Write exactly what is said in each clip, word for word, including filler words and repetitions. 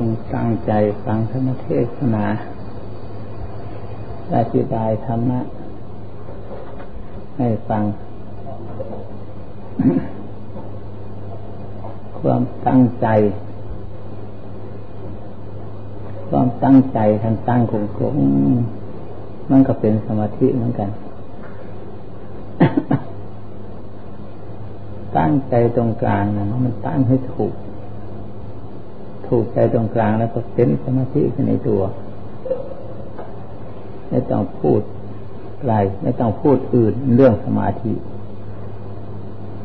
จงตั้งใจฟังธรรมเทศนาอธิบายธรรมะให้ฟัง ความตั้งใจความตั้งใจทางตั้งคงคงมันก็เป็นสมาธิเหมือนกัน ตั้งใจตรงกลางนะมันตั้งให้ถูกถูกใจตรงกลางแล้วก็เป็นสมาธิในตัวไม่ต้องพูดไกลไม่ต้องพูดอื่นเรื่องสมาธิ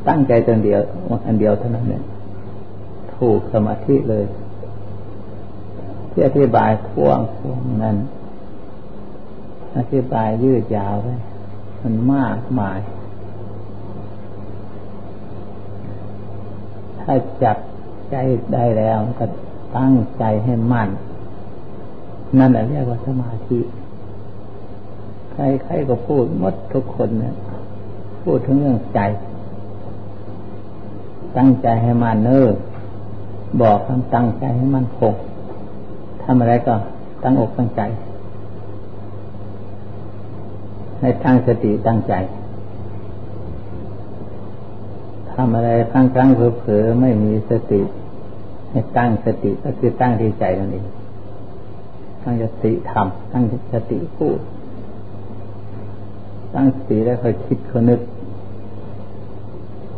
ตั้งใจตัวเดียวอันเดียวเท่านั้นเนี่ยถูกสมาธิเลยที่อธิบายพ่วงพ่วงนั้นอธิบายยืดยาวไปมันมากมายถ้าจับใจได้แล้วก็ตั้งใจให้มั่นนั่นแหละเรียกว่าสมาธิใครๆก็พูดหมดทุกคนนะพูดถึงเรื่องใจตั้งใจให้มั่นเนอบอกคำตั้งใจให้มั่นคงทำอะไรก็ตั้งอกตั้งใจให้ตั้งสติตั้งใจทำอะไรครั้งๆเผลอๆไม่มีสติให้ตั้งสติก็คือตั้งที่ใจนั่นเองตั้งสติทำตั้งสติพูดตั้งสติแล้วค่อยคิดค่อยนึก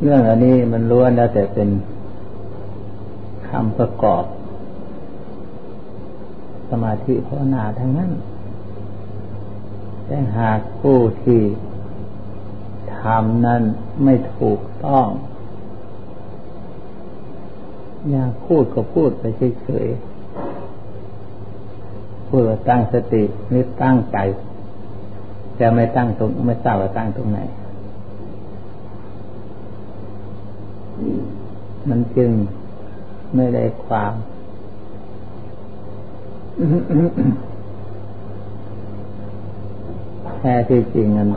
เรื่องเหล่านี้มันล้วนแล้วแต่เป็นคำประกอบสมาธิภาวนาทั้งนั้นแต่หากผู้ที่ทำนั้นไม่ถูกต้องอยากพูดก็พูดไปเฉยๆพูดว่าตั้งสติหรือตั้งใจแต่ไม่ตั้งตรงไม่ทราบว่าตั้งตรงไหนมันจึงไม่ได้ความ แท้ที่จริงนั้น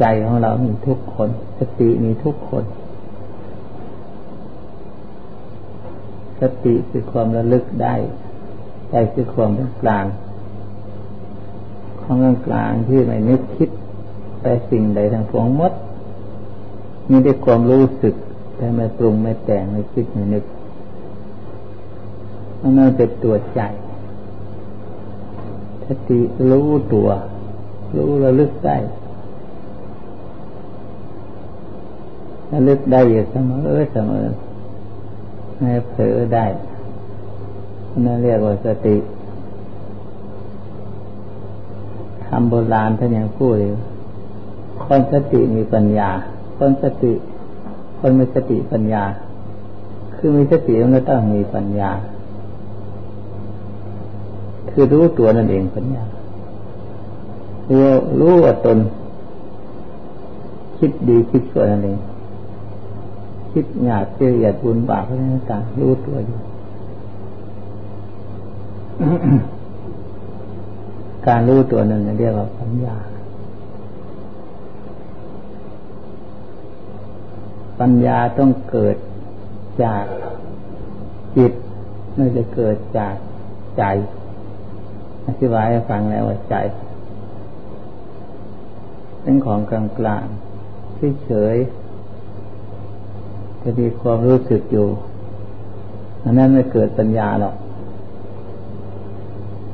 ใจของเรามีทุกคนสติมีทุกคนสติคือความระลึกได้ใจคือความเป็นกลางของกลางที่ไม่นึกคิดไปสิ่งใดทั้งปวงหมดมีแต่ความรู้สึกแต่ไม่ปรุงไม่แต่งไม่คิดไม่นึกนั่นเป็นตัวใจสติรู้ตัวรู้ระลึกได้ระลึกได้อยู่เสมอเสมอไม่เผลอได้นั่นเรียกว่าสติคำโบราณท่านยังพูดเลยคนสติมีปัญญาคนสติคนมีสติปัญญาคือมีสติมันก็ต้องมีปัญญาคือรู้ตัวนั่นเองปัญญารู้รู้ว่าตนคิดดีคิดชั่วนั่นเองคิดหยาบคิดละเอียดบุญบาปอะไรต่างๆรู้ตัวอยู่ การรู้ตัวนั้นเรียกว่าปัญญาปัญญาต้องเกิดจากจิตไม่จะเกิดจากใจอธิบายให้ฟังแล้วว่าใจเป็นของกลางกลางที่เฉยจะมีความรู้สึกอยู่อันนั้นไม่เกิดปัญญาหรอก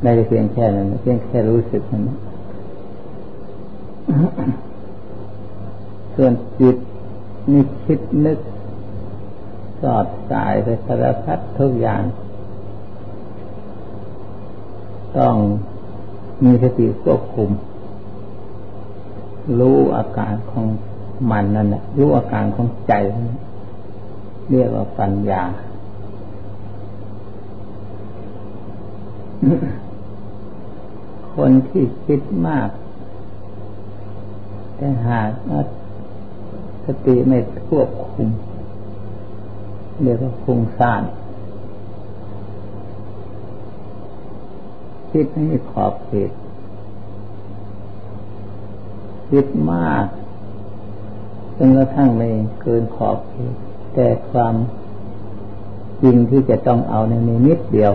ไม่ได้เพียงแค่นั้นเพียงแค่รู้สึกนั้น ส่วนจิตมีคิดนึกสอดสายไปสารพัดทุกอย่างต้องมีสติควบคุมรู้อาการของมันนั่นแหละรู้อาการของใจเรียกว่าปัญญา คนที่คิดมากแต่หากสติไม่ควบคุมเรียกว่าฟุ้งซ่านคิดไม่ขอบเขตคิดมากจนกระทั่งไม่เกินขอบเขตแต่ความจริงที่จะต้องเอาในนิดเดียว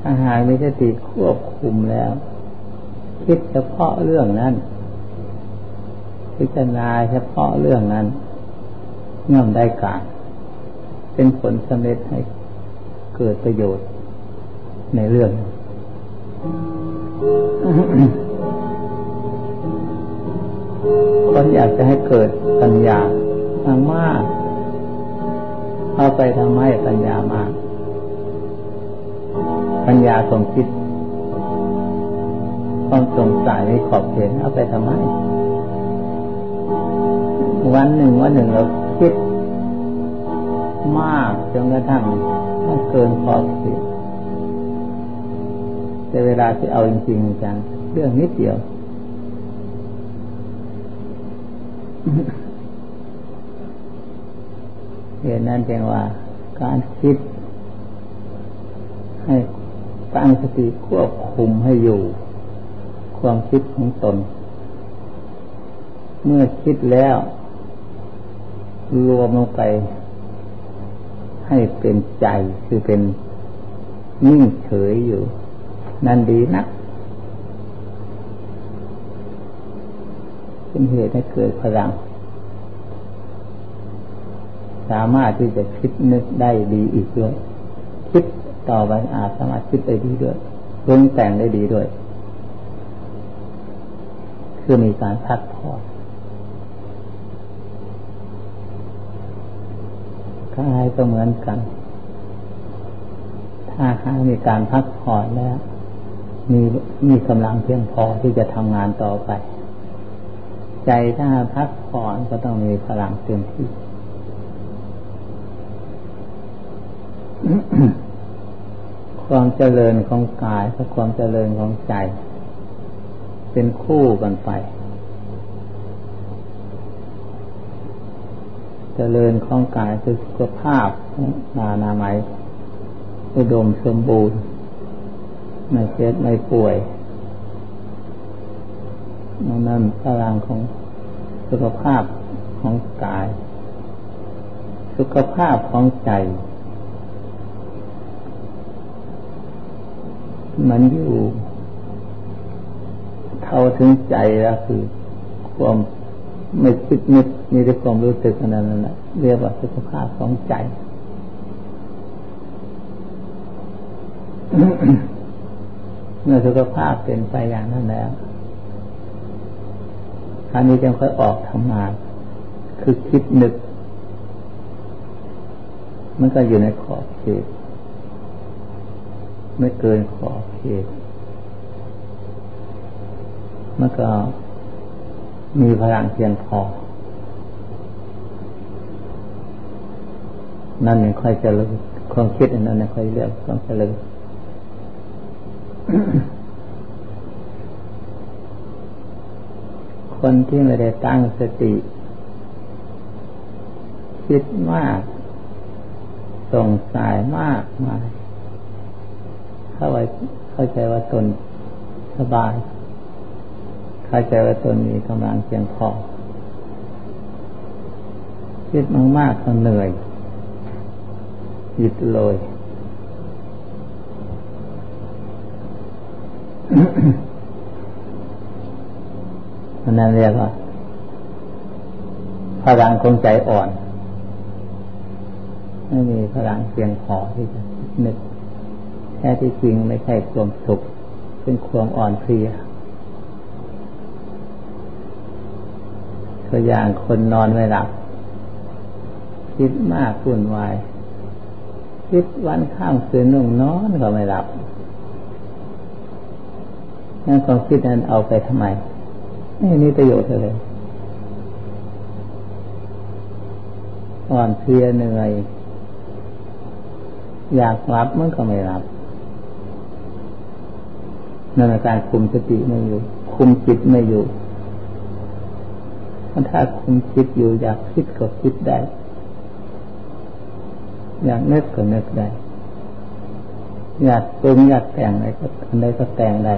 ถ้าหากมีสติควบคุมแล้วคิดเฉพาะเรื่องนั้นพิจารณาเฉพาะเรื่องนั้นย่อมได้การเป็นผลสำเร็จให้เกิดประโยชน์ในเรื่อง คนอยากจะให้เกิดปัญญาทั้งมากเอาไปทำให้ปัญญามากปัญญาความคิดความสงสัยในขอบเขตเอาไปทำไมวันหนึ่งวันหนึ่งเราคิดมากจนกระทั่งมันเกินขอบเขตแต่เวลาที่เอาจริงๆจังเรื่องนิดเดียว เหตุนั้นจึงว่าการคิดให้ตั้งสติควบคุมให้อยู่ความคิดของตนเมื่อคิดแล้วรวมลงไปให้เป็นใจคือเป็นนิ่งเฉยอยู่นั่นดีนักเป็นเหตุให้เกิดพลังสามารถที่จะคิดนึกได้ดีอีกด้วยคิดต่อไปอาจสามารถคิดได้ดีด้วยปรุงแต่งได้ดีด้วยคือมีการพักผ่อนกายก็เหมือนกันถ้าหากมีการพักผ่อนแล้วมีมีกำลังเพียงพอที่จะทำงานต่อไปใจถ้าพักผ่อนก็ต้องมีพลังเต็มที่ ความเจริญของกายกับความเจริญของใจเป็นคู่กันไปเจริญของกายคือสุขภาพนานามัยอุดมสมบูรณ์ไม่เจ็บไม่ป่วยนั่นพลังของสุขภาพของกายสุขภาพของใจมันอยู่เข้าถึงใจแล้วคือความไม่คิดนึกมีแต่ความรู้สึกนั่นนั่นแหละเรียกว่าสุขภาพของใจ เมื่อสุขภาพเป็นไปอย่างนั้นแล้วคราวนี้จึงค่อยออกทำงานคือคิดนึกมันก็อยู่ในขอบเขตไม่เกินขอบเขตมันก็มีพลังเพียงพอนั่นเนี่ยค่อยเจริญความคิดนั่นเนี่ยค่อยเรียกความเจริญ คนที่ไม่ได้ตั้งสติคิดมากสงสัยมากมายเข้าไปเข้าใจว่าตนสบายเข้าใจว่าตนมีกำลังเพียงพอคิดมากๆก็เหนื่อยหยุดเลย นั่นเรียกว่าพลังของใจอ่อนไม่มีพลังเพียงพอที่จะนึกแท้ที่จริงไม่ใช่ความสุขเป็นความอ่อนเพลียตัวอย่างคนนอนไม่หลับคิดมากวุ่นวายคิดวันข้ามคืนนุ่งนอนก็ไม่หลับนั่นความคิดนั้นเอาไปทำไมไม่มีประโยชน์เลยอ่อนเพลียเหนื่อยอยากหลับมันก็ไม่หลับนั่นการคุมสติไม่อยู่คุมจิตไม่อยู่ถ้าคุมจิตอยู่อยากคิดก็คิดได้อยากนึกก็นึกได้อยากปรุงอยากแต่งอะไรก็ทำได้ก็แต่งได้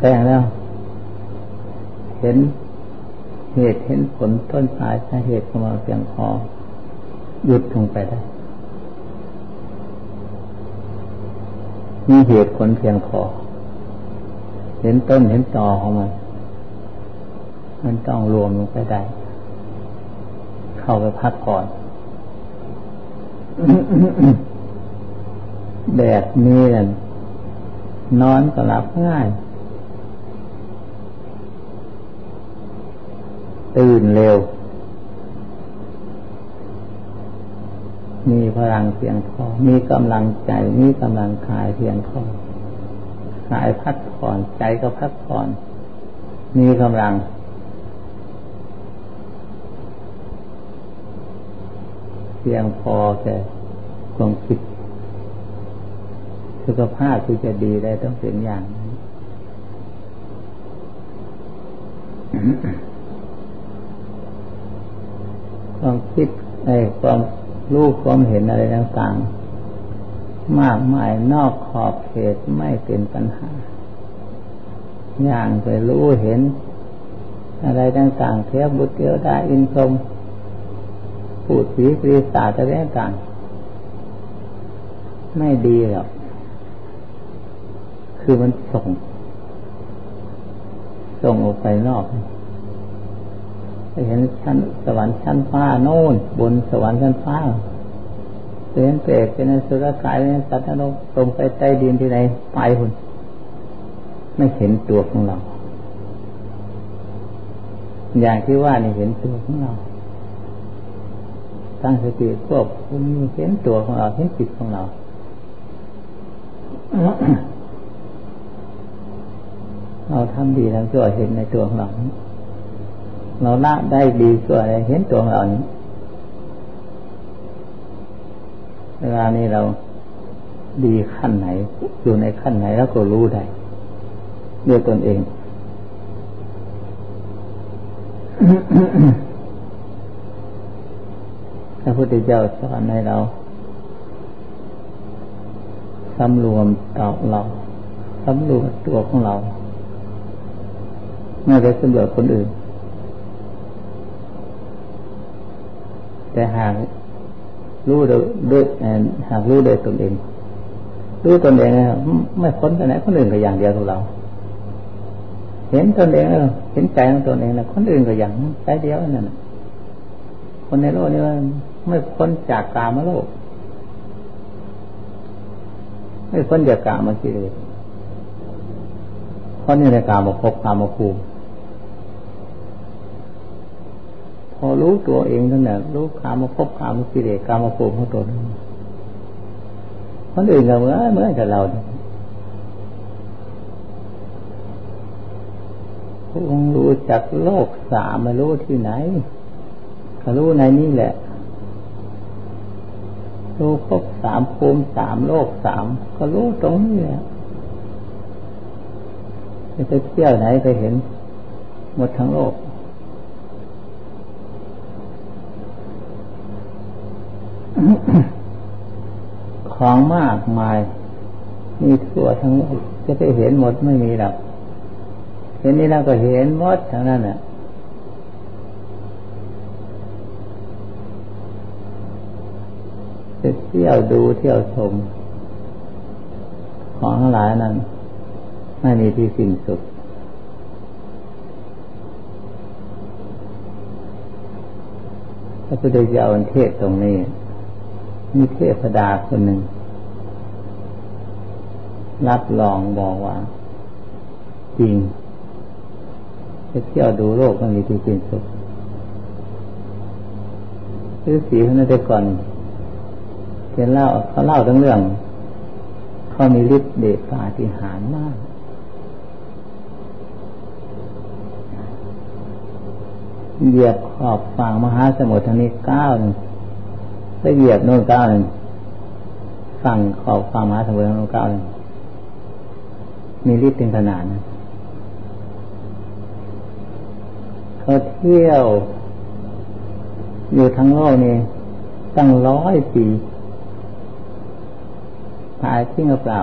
แต่งแล้วเห็นเหตุเห็นผลต้นสายสาเหตุของมันเพียงพอหยุดลงไปได้ มีเหตุผลเพียงพอเห็นต้นเห็นตอของมันมันต้องรวมลงไปได้เข้าไปพักก่อน แดดนี้นอนก็หลับง่ายตื่นเร็วมีพลังเพียงพอมีกำลังใจมีกำลังกายเพียงพอกายพักผ่อนใจก็พักผ่อนมีกำลังเพียงพอแก่ความคิดสุขภาพที่จะดีได้ต้องเป็นอย่างนี้ ความคิดไอ้ความรู้ความเห็นอะไรต่างๆมากมายนอกขอบเขตไม่เป็นปัญหาอย่างไปรู้เห็นอะไรต่างๆเทียบบุตรเดียวได้อินทรมพูดผีปีศาจอะไรต่างๆไม่ดีหรอกคือมันส่งส่งออกไปนอกเห็นชั้นสวรรค์ชั้นฟ้าโน่นบนสวรรค์ชั้นฟ้าเห็นเปรตเป็นอสุรกายเป็นสัตว์นรกลงไปใต้ดินที่ไหนไปหุ่นไม่เห็นตัวของเราอย่างที่ว่านี่เห็นตัวของเราตั้งสติควบคุมเห็นตัวของเราเห็นจิตของเรา เราทำดีทำชั่วเห็นในตัวของเราเราละได้ดีชั่วอะไรเห็นตัวของเรานี้เวลานี้เราดีขั้นไหนอยู่ในขั้นไหนแล้วก็รู้ได้ด้วยตนเอง พระพุทธเจ้าสอนให้เราสำรวมต่อเราสำรวมตัวของเราไม่ได้สำรวมคนอื่นแต่หากรู้โดยด้วยหากรู้โดยตนเองรู้ตนเองนะไม่พ้นไปไหนคนอื่นก็อย่างเดียวกับเราเห็นตนเองนะเห็นใจของตนเองนะคนอื่นก็อย่างใจเดียวนั่นนะคนในโลกนี้ไม่พ้นจากกามโลกไม่พ้นจากกามกิเลสพ้นอยู่ในกามภพกามภูมิพอรู้ตัวเองนั่นแหละรู้กามภพกามกิเลสกามภูมิของตนคนอื่นก็เหมือนเหมือนกับเราผู้รู้จักโลกสามไม่รู้ที่ไหนก็รู้ในนี้แหละรู้ภพสามภูมิสามโลกสามก็รู้ตรงนี้แหละไปเที่ยวไหนไปเห็นหมดทั้งโลกของมากมายมีทั่วทั้งหมดจะไปเห็นหมดไม่มีหรอกเห็นนี่เราก็เห็นหมดทั้งนั้นน่ะเที่ยวดูเที่ยวชมของหลายนั้นไม่มีที่สิ้นสุดพระพุทธเจ้าเทศตรงนี้มีเทพดาคนหนึ่งรับรองบอกว่าจริงจะเที่ยวดูโลกมันมีที่สิ้นสุดฤาษีท่านนั้นแต่ก่อนเป็นเล่าเขาเล่าทั้งเรื่องเขามีฤทธิ์เดชปาฏิหาริย์มากเหยียบขอบฝั่งมหาสมุทรทางนี้ก้าวหนึ่งได้เหยียบโน่นก้าวหนึ่งฝั่งขอบฝั่งมหาสมุทรโน่นก้าวหนึ่งมีฤทธิ์ถึงขนาดนั้นเขาเที่ยวอยู่ทั้งโลกนี่ตั้งร้อยปีตายทิ้งเปล่า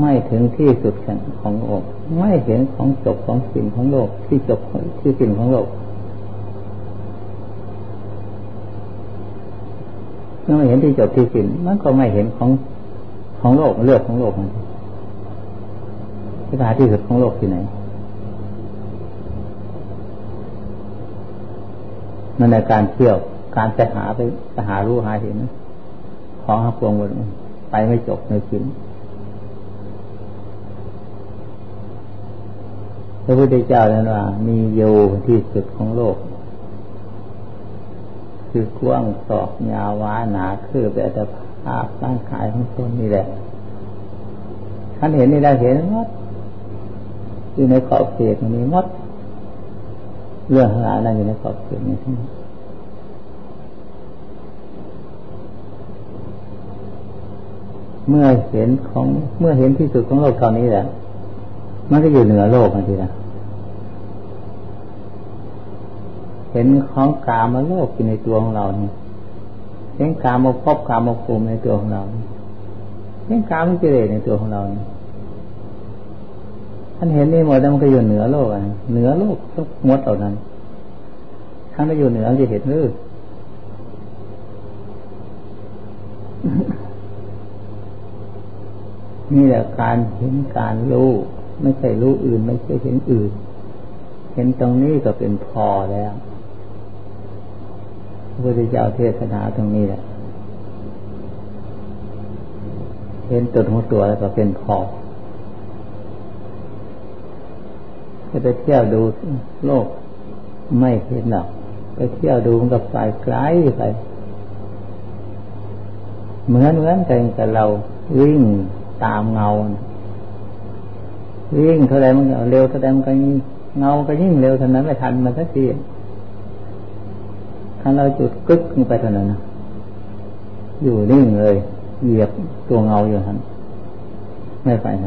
ไม่ถึงที่สุดของโลกไม่เห็นของจบของสิ้นของโลกที่จบที่สิ้นของโลกไม่เห็นที่จบที่สิ้นมันก็ไม่เห็นของ ของโลกเลือกของโลกที่หาที่สุดของโลกที่ไหนนั่นในการเที่ยวการไปหาไปหารู้หาเห็นของหาพวงหมดไปไม่จบในกินพระพุทธเจ้านั้นว่ามีอยู่ที่สุดของโลกคือกว้างศอกยาวหวาหนาคือแต่สภาพร่างกายของตนนี่แหละท่านเห็นนี่แล้วเห็นหมดอยู่ในขอบเขตนี้หมดเรื่องทั้งหลายนั้นอยู่ในขอบเขตนี้ทั้งหมดเมื่อเห็นของเมื่อเห็นที่สุดของโลกเท่านี้แหละมันก็อยู่เหนือโลกนั่นเองนะเห็นของกามโลกอยู่ในตัวของเราเนี่ยเห็นกามภพกามภูมิในตัวของเราเห็นกามกิเลสในตัวของเราเนี่ยท่านเห็นนี่หมดแล้วมันก็อยู่เหนือโลกอ่ะเหนือโลกทุกหมดเหล่านั้นท่านไม่อยู่เหนือจะเห็นหรือ นี่แหละการเห็นการรู้ไม่ใช่รู้อื่นไม่ใช่เห็นอื่นเห็นตรงนี้ก็เป็นพอแล้วพระพุทธเจ้าเทศนาตรงนี้แหละเห็นตัวของตัวแล้วก็เป็นพอจะไปเที่ยวดูโลกไม่เห็นหรอกไปเที่ยวดูมันก็ไปไกลไปเหมือนเหมือนกันกับเราวิ่งตามเงาวิ่งเท่าไรมันเร็วเท่าไรมันก็ยิ่งเงาก็ยิ่งเร็วเท่านั้นไม่ทันมันสักทีคันเราจุดกึกลงไปเท่านั้นนะอยู่นิ่งเลยเหยียบตัวเงาอยู่นั้นไม่ไปไหน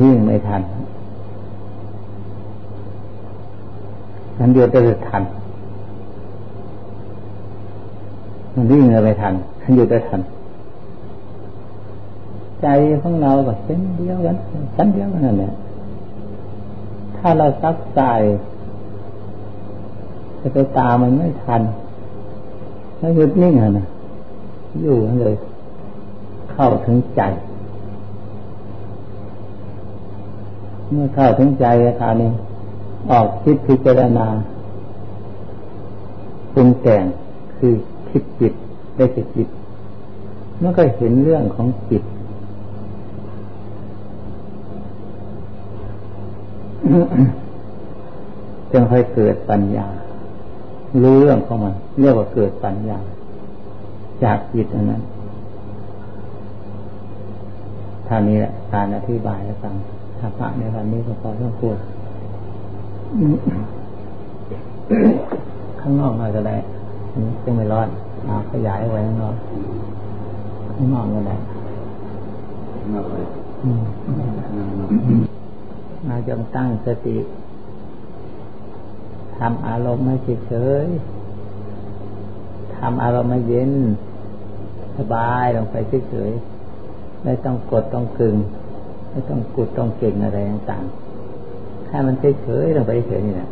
วิ่งไม่ทันอันเดียวจะทันมันวิ่งเลยไม่ทันอันเดียวจะทันใจของเราก็เช่นเดียวกันชั้นเดียวกันนั่นแหละถ้าเราซักใจจะไปตามมันไม่ทันแล้วหยุดนิ่งอ่ะนะอยู่นั่นเลยเข้าถึงใจเมื่อเข้าถึงใจอาการนี้ออกคิดพิจารณาปรุงแต่งคือคิดจิตได้คิดจิตมันก็เห็นเรื่องของจิตจึงค่อยเกิดปัญญารู้เรื่องของมันเรียกว่าเกิดปัญญาจากจิตอันนั้นท่านี้แหละการอธิบายและฟังธรรมะในวันนี้ก็พอต้องพูด ข้างนอกหน่อยก็ได้จึงไม่ร้อนเอาขยายไว้ข้างนอกข้างนอกก็ได้เราจงตั้งสติทำอารมณ์ให้เฉยๆทำอารมณ์ให้เย็นสบายลงไปเฉยๆไม่ต้องกดต้องกึ่งไม่ต้องกุดต้องเก่งอะไรต่างๆให้มันเฉยๆลงไปเฉยๆนี่แหละ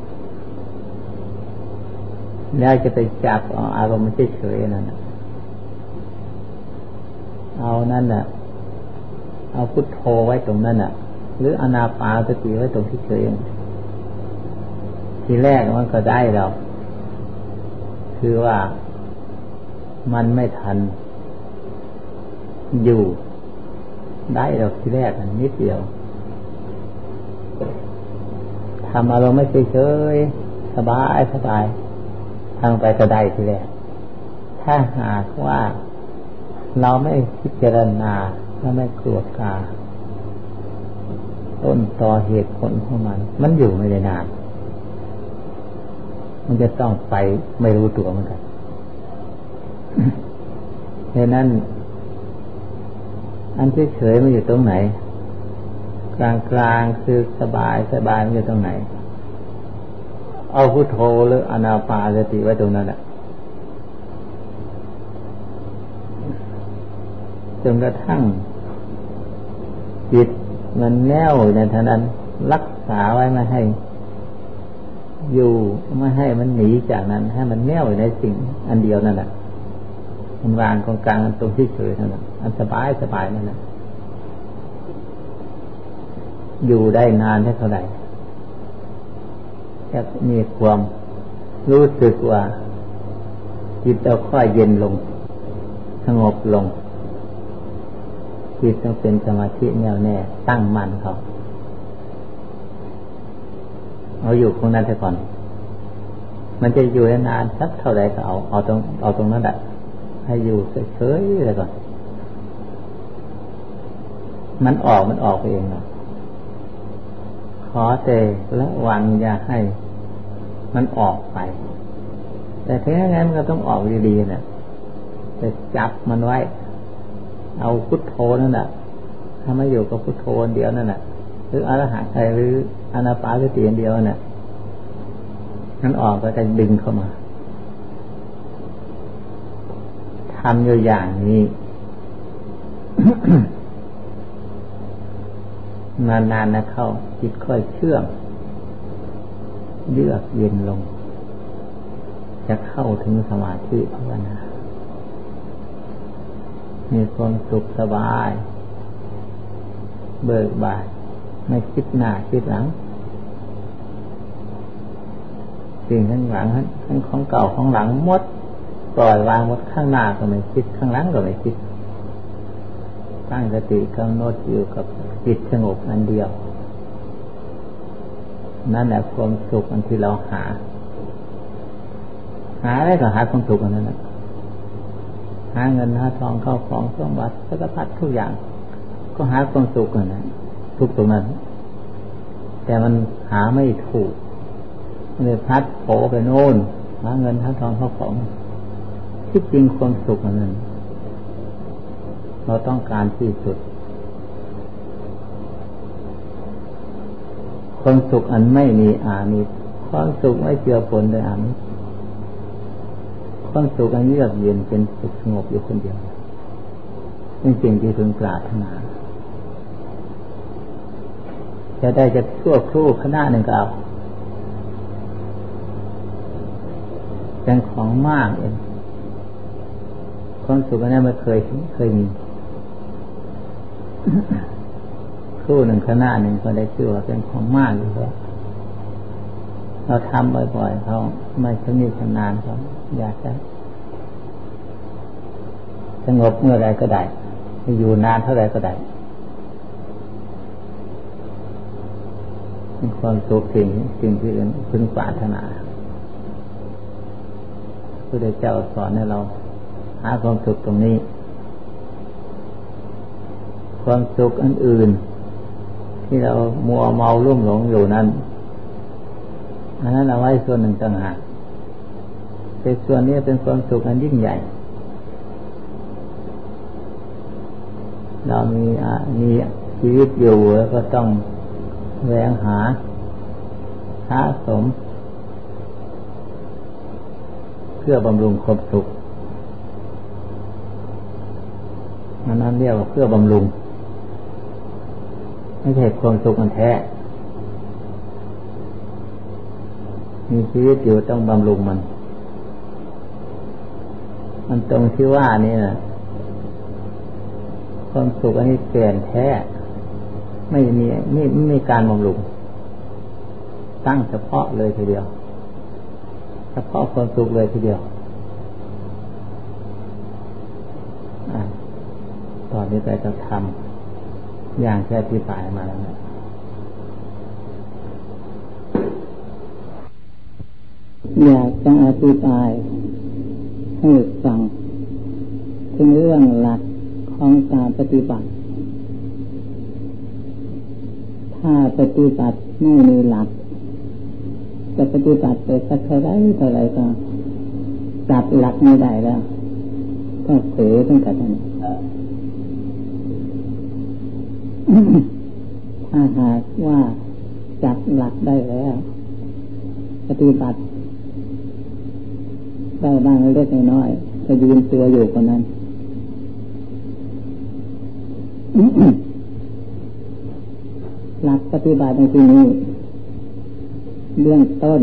แล้วจะไปจับเอาอารมณ์เฉยๆนั่นน่ะเอานั่นน่ะเอาพุทโธไว้ตรงนั้นน่ะหรืออานาปานสติไว้ตรงที่เฉยทีแรกมันก็ได้เราคือว่ามันไม่ทันอยู่ได้เราทีแรกมันนิดเดียวทำอารมณ์ไม่เฉยๆสบายสบายทางไปก็ได้ทีแรกถ้าหากว่าเราไม่พิจารณาเราไม่กลัวกาต้นต่อเหตุผลของมันมันอยู่ไม่ได้นานมันจะต้องไปไม่รู้ตัวเหมือนกันดังนั้นอันเฉยๆมันอยู่ตรงไหนกลางๆคือสบายสบายมันอยู่ตรงไหนเอาพุทโธหรืออานาปานสติไว้ตรงนั้นแหละจนกระทั่งจิตมันแน่วในทางนั้นรักษาไว้ไม่ให้ อยู่ไม่ให้มันหนีจากนั้นให้มันแน่วอยู่ในสิ่งอันเดียวนั่นแหละมันวางกองกลางตรงที่เฉยนั่นแหละอันสบายสบายนั่นแหละอยู่ได้นานเท่าไหร่จะมีความรู้สึกว่าจิตเราค่อยเย็นลงสงบลงจิตต้องเป็นสมาธิแน่วแน่ตั้งมั่นเขาเอาอยู่ตรงนั้นเท่าก่อนมันจะอยู่นานสักเท่าไหร่ก็เอาเอาตรงเอาตรงนั้นแหละให้อยู่เฉยๆเลยก่อนมันออกมันออกไปเองนะขอแต่ละวันอย่าให้มันออกไปแต่ถึงอย่างนั้นก็ต้องออกดีๆน่ะจะจับมันไว้เอาพุทโธนั่นน่ะถ้ามาอยู่กับพุทโธเดียวนั่นน่ะหรืออรหัตอะไรหรืออนาปานสติเดียวน่ะนั้นออกก็จะดึงเข้ามาทำอยู่อย่างนี้ นานๆนะเข้าจิตค่อยเชื่อมเยือกเย็นลงจะเข้าถึงสมาธิภาวนามีความสุขสบายเบิกบานไม่คิดหน้าคิดหลังสิ่งข้างหลังทั้งของเก่าของหลังหมดปล่อยวางหมดข้างหน้าก็ไม่คิดข้างหลังก็ไม่คิดตั้งสติกำหนดอยู่กับจิตสงบอันเดียวนั่นแหละความสุขอันที่เราหาหาได้ก็หาความสุขอันนั้นนะหาเงินหาทองเข้าของสมบัติสารพัดทุกอย่างก็หาความสุขอันนั้นทุกตรงนั้นแต่มันหาไม่ถูกเลยพัดโผไปโน่นหาเงินหาทองเข้าของที่จริงความสุขอันนั้นเราต้องการที่สุดความสุขอันไม่มีอามิตรความสุขไม่เจือปนด้วยอามิตรความสุขอันเยือกเย็นเป็นสุขสงบอยู่คนเดียวเป็นสิ่งที่พึงปรารถนาจะได้จะชั่วครู่ขณะหนึ่งก็เอาเป็นของมากเองความสุขอันนั้นไม่เคยเคยมี ครู่หนึ่งขณะหนึ่งก็ได้ชื่อว่าเป็นของมากอยู่แล้วเราทำบ่อยๆเขาไม่ชำนิชำนาญเขาอยากจะสงบเมื่อไรก็ได้อยู่นานเท่าไรก็ได้เป็นความสุขสิ่งสิ่งที่เป็นพึงปรารถนาพระเจ้าสอนให้เราหาความสุขตรงนี้ความสุขอันอื่นที่เรามัวเมาลุ่มหลงอยู่นั้นอันนั้นเอาไว้ส่วนหนึ่งต่างหากแต่ส่วนนี้เป็นความสุขอันยิ่งใหญ่เรามีมีชีวิตอยู่แล้วก็ต้องแสวงหาสะสมเพื่อบำรุงความสุขอันนั้นเรียกว่าเพื่อบำรุงไม่ใช่ความสุขมันแท้มีชีวิตอยู่ต้องบำรุงมันมันตรงที่ว่านี่นะความสุขอันนี้แก่นแท้ไม่มีไม่ไม่มีการบำรุงตั้งเฉพาะเลยทีเดียวเฉพาะความสุขเลยทีเดียวตอนนี้ไปจะทำอย่างแค่ที่ฝ่ายมาแล้วนะอยากจะอธิบายให้ฟังถึงเรื่องหลักของการปฏิบัติถ้าปฏิบัติไม่มีหลักจะปฏิบัติไปสักเท่าไรเท่าไรก็จับหลักไม่ได้แล้วก็เสียตั้งแต่นั้นถ้าหากว่าจับหลักได้แล้วปฏิบัติได้บ้างเล็กน้อยจะยืนตัวอยู่คนนั้น หลักปฏิบัติในที่นี้เบื้องต้น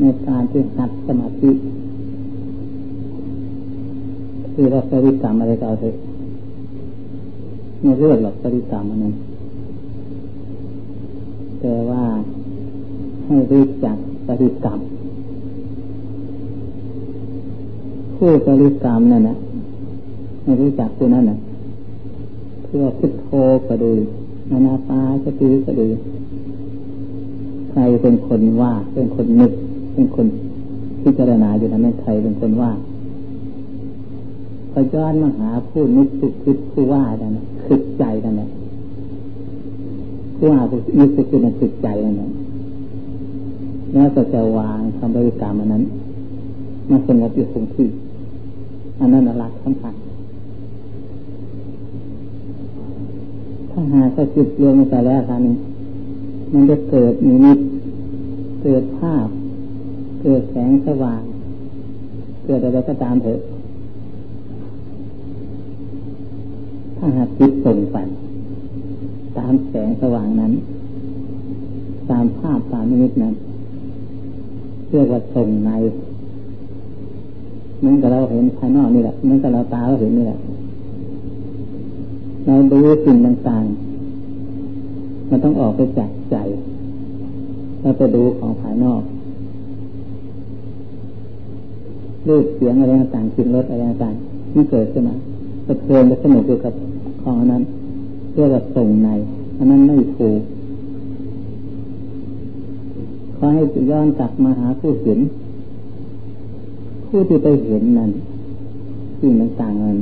ในการที่หัดสมาธิคือเราปฏิกรรมอะไรก็เอาเถอะไม่เลือกหรอกปฏิกรรมนั้นแต่ว่าให้รู้จักปฏิกรรมผู้ปฏิกรรมนั่นนะให้รู้จักตัวนั้นนะเพื่อพุทโธก็ดีนานาปาสติก็ดีใครเป็นคนว่าเป็นคนนึกเป็นคนพิจารณาอยู่นะแม่ใครเป็นคนว่าพอย้อนมาหาผู้นึกผู้คิดผู้ว่านั่นนะคิดใจนั่นนะผู้ว่าผู้นึกผู้คิดนั่นคิดใจนั่นนะแล้วก็จะวางคำบริกรรมอันนั้นมาสงบอยู่คงที่อันนั้นหลักสำคัญถ้าหาก็จิตรวมกันแล้วกันมันจะเกิดนิมิตเกิดภาพเกิดแสงสว่างเกิดอะไรก็ตามเถอะถ้าหากจิตส่งไปตามแสงสว่างนั้นตามภาพตามนิมิตนั้นเรียกว่าส่งในเหมือนกับเราเห็นภายนอกนี่แหละเหมือนกับเราตาเราเห็นนี่แหละเราดูสิ่งต่างๆมันต้องออกไปจากใจเราจะดูของภายนอกรูปเสียงอะไรต่างๆกลิ่นรสอะไรต่างๆมันเกิดขึ้นมาสะเทือนและสนุกอยู่กับของนั้นเรียกว่าส่งในอันนั้นไม่ถูกขอให้ย้อนกลับมาหาผู้เห็นผู้ที่ไปเห็นนั้นสิ่งต่างๆนั้น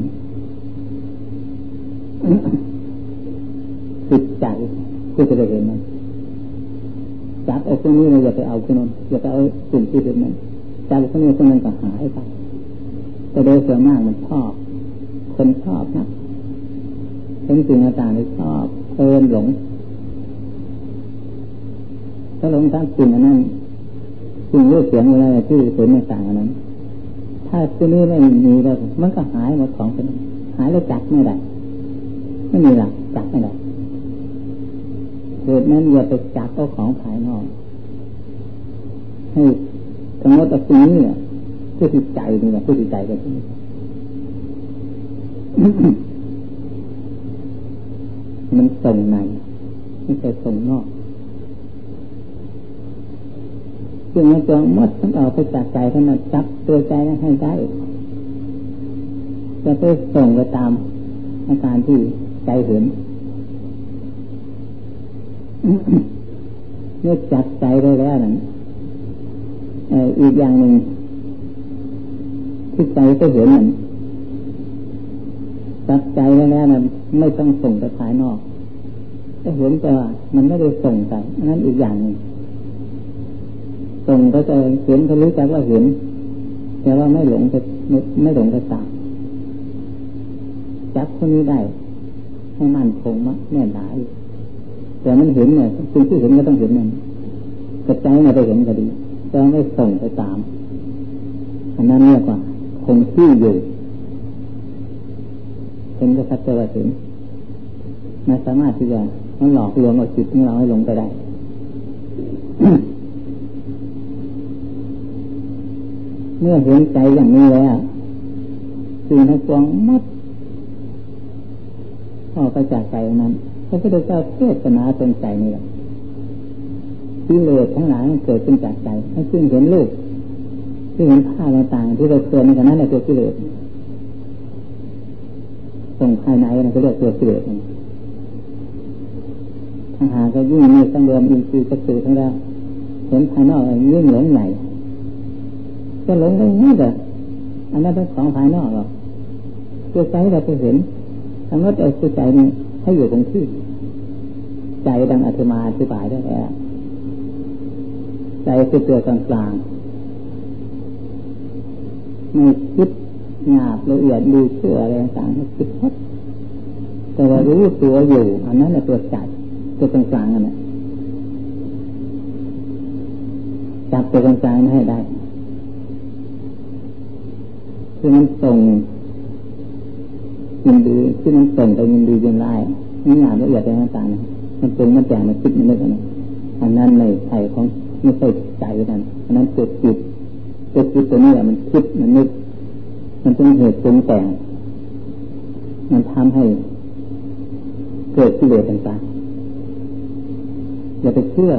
จิตใจผู้ที่ไปเห็นนั้นจับเอาคนนี้เลยอย่าไปเอาคนนั้นอย่าไปเอาสิ่งที่เห็นนั้นจับคนนี้คนนั้นก็หายไปแต่โดยส่วนมากมันชอบคนชอบนะเป็นสิ่งต่างๆที่ชอบเพลินหลงถ้าหลงตามสิ่งนั้นสิ่งรูปเสียงอะไรที่เห็นต่างๆนั้นถ้าตัวนี้ไม่มีแล้วมันก็หายหมดของไปหายแล้วจับไม่ได้ไม่มีหลักจับไม่ได้เหตุนั้นอย่าไปจับเอาของภายนอกให้สมมติว่าตัวนี้เนี่ยผู้ติดใจนี่แหละผู้ติดใจกันมันส่งในไม่ใช่ส่งนอกซึ่งมันจะมัดมันออกไปจากใจท่านนะจับตัวใจนั้นให้ได้จะไปส่งไปตามอาการที่ใจเห็น เมื่อจับใจได้แล้วนั้นอีกอย่างหนึ่งที่ใจก็เห็นนั้นจับใจได้แล้วนั้นไม่ต้องส่งไปภายนอกถ้าเห็นแต่ว่ามันไม่ได้ส่งไปนั่นอีกอย่างหนึ่งส่งก็จะเห็นก็รู้จักว่าเห็นแต่ว่าไม่หลงจะไม่หลงจะตามจับคนนี้ได้ให้มันคงมากแน่นหนาแต่มันเห็นเนี่ยสิ่งที่เห็นก็ต้องเห็นมันกระจายมาไปเห็นก็ดีแต่ไม่ส่งไปตามอันนั้นเรียกว่าคงที่อยู่เห็นก็ชัดเจนว่าเห็นไม่สามารถที่จะมันหลอกลวงเอาจิตของเราให้หลงไปได้ เมื่อเห็นใจอย่างนี้แล้วสิ่งทั้งปวงมัดออกไปจากใจนั้นพระพุทธเจ้าเทศนาเป็นใจนี่แหละที่เลวทั้งหลายเกิดขึ้นจากใจให้ซึ่งเห็นรูปซึ่งเห็นภาพต่างๆที่เราเคยในขณะนั้นตัวกิเลสส่งภายในนั่นก็เรียกตัวกิเลสถ้าหากยิ่งมีสังเวยอินทรีย์กระสือทั้งแล้วเห็นภายนอกยิ่งหลงใหญ่ก็หลงได้ง่ายแต่อันนั้นเป็นของภายนอกหรอกตัวใจเราจะเห็นสมมติเอาตัวใจนี้ให้อยู่คงที่ใจดังอาตมาอธิบายได้แล้วใจคือตัวกลางกลางไม่คิดหยาบละเอียดดูเชื่ออะไรต่างๆไม่คิดพัดแต่ว่ารู้ตัวอยู่อันนั้นแหละตัวใจตัวกลางกลางนั่นแหละจับตัวกลางกลางให้ได้คือมันส่งยินดีที่มันส่งไปยินดียินไล่ไม่หยาบละเอียดอะไรต่างๆมันตรงมันแต่งมันคิดมันเล็กอะไรอันนั้นในใจของ ไม่ใช่ใจนั้นอันนั้นเกิดจิตเกิดจิตตัวนี้แหละมันคิดมันนึกมันเป็นเหตุปรุงแต่งมันทำให้เกิดกิเลสต่างๆอย่าไปเชื่อ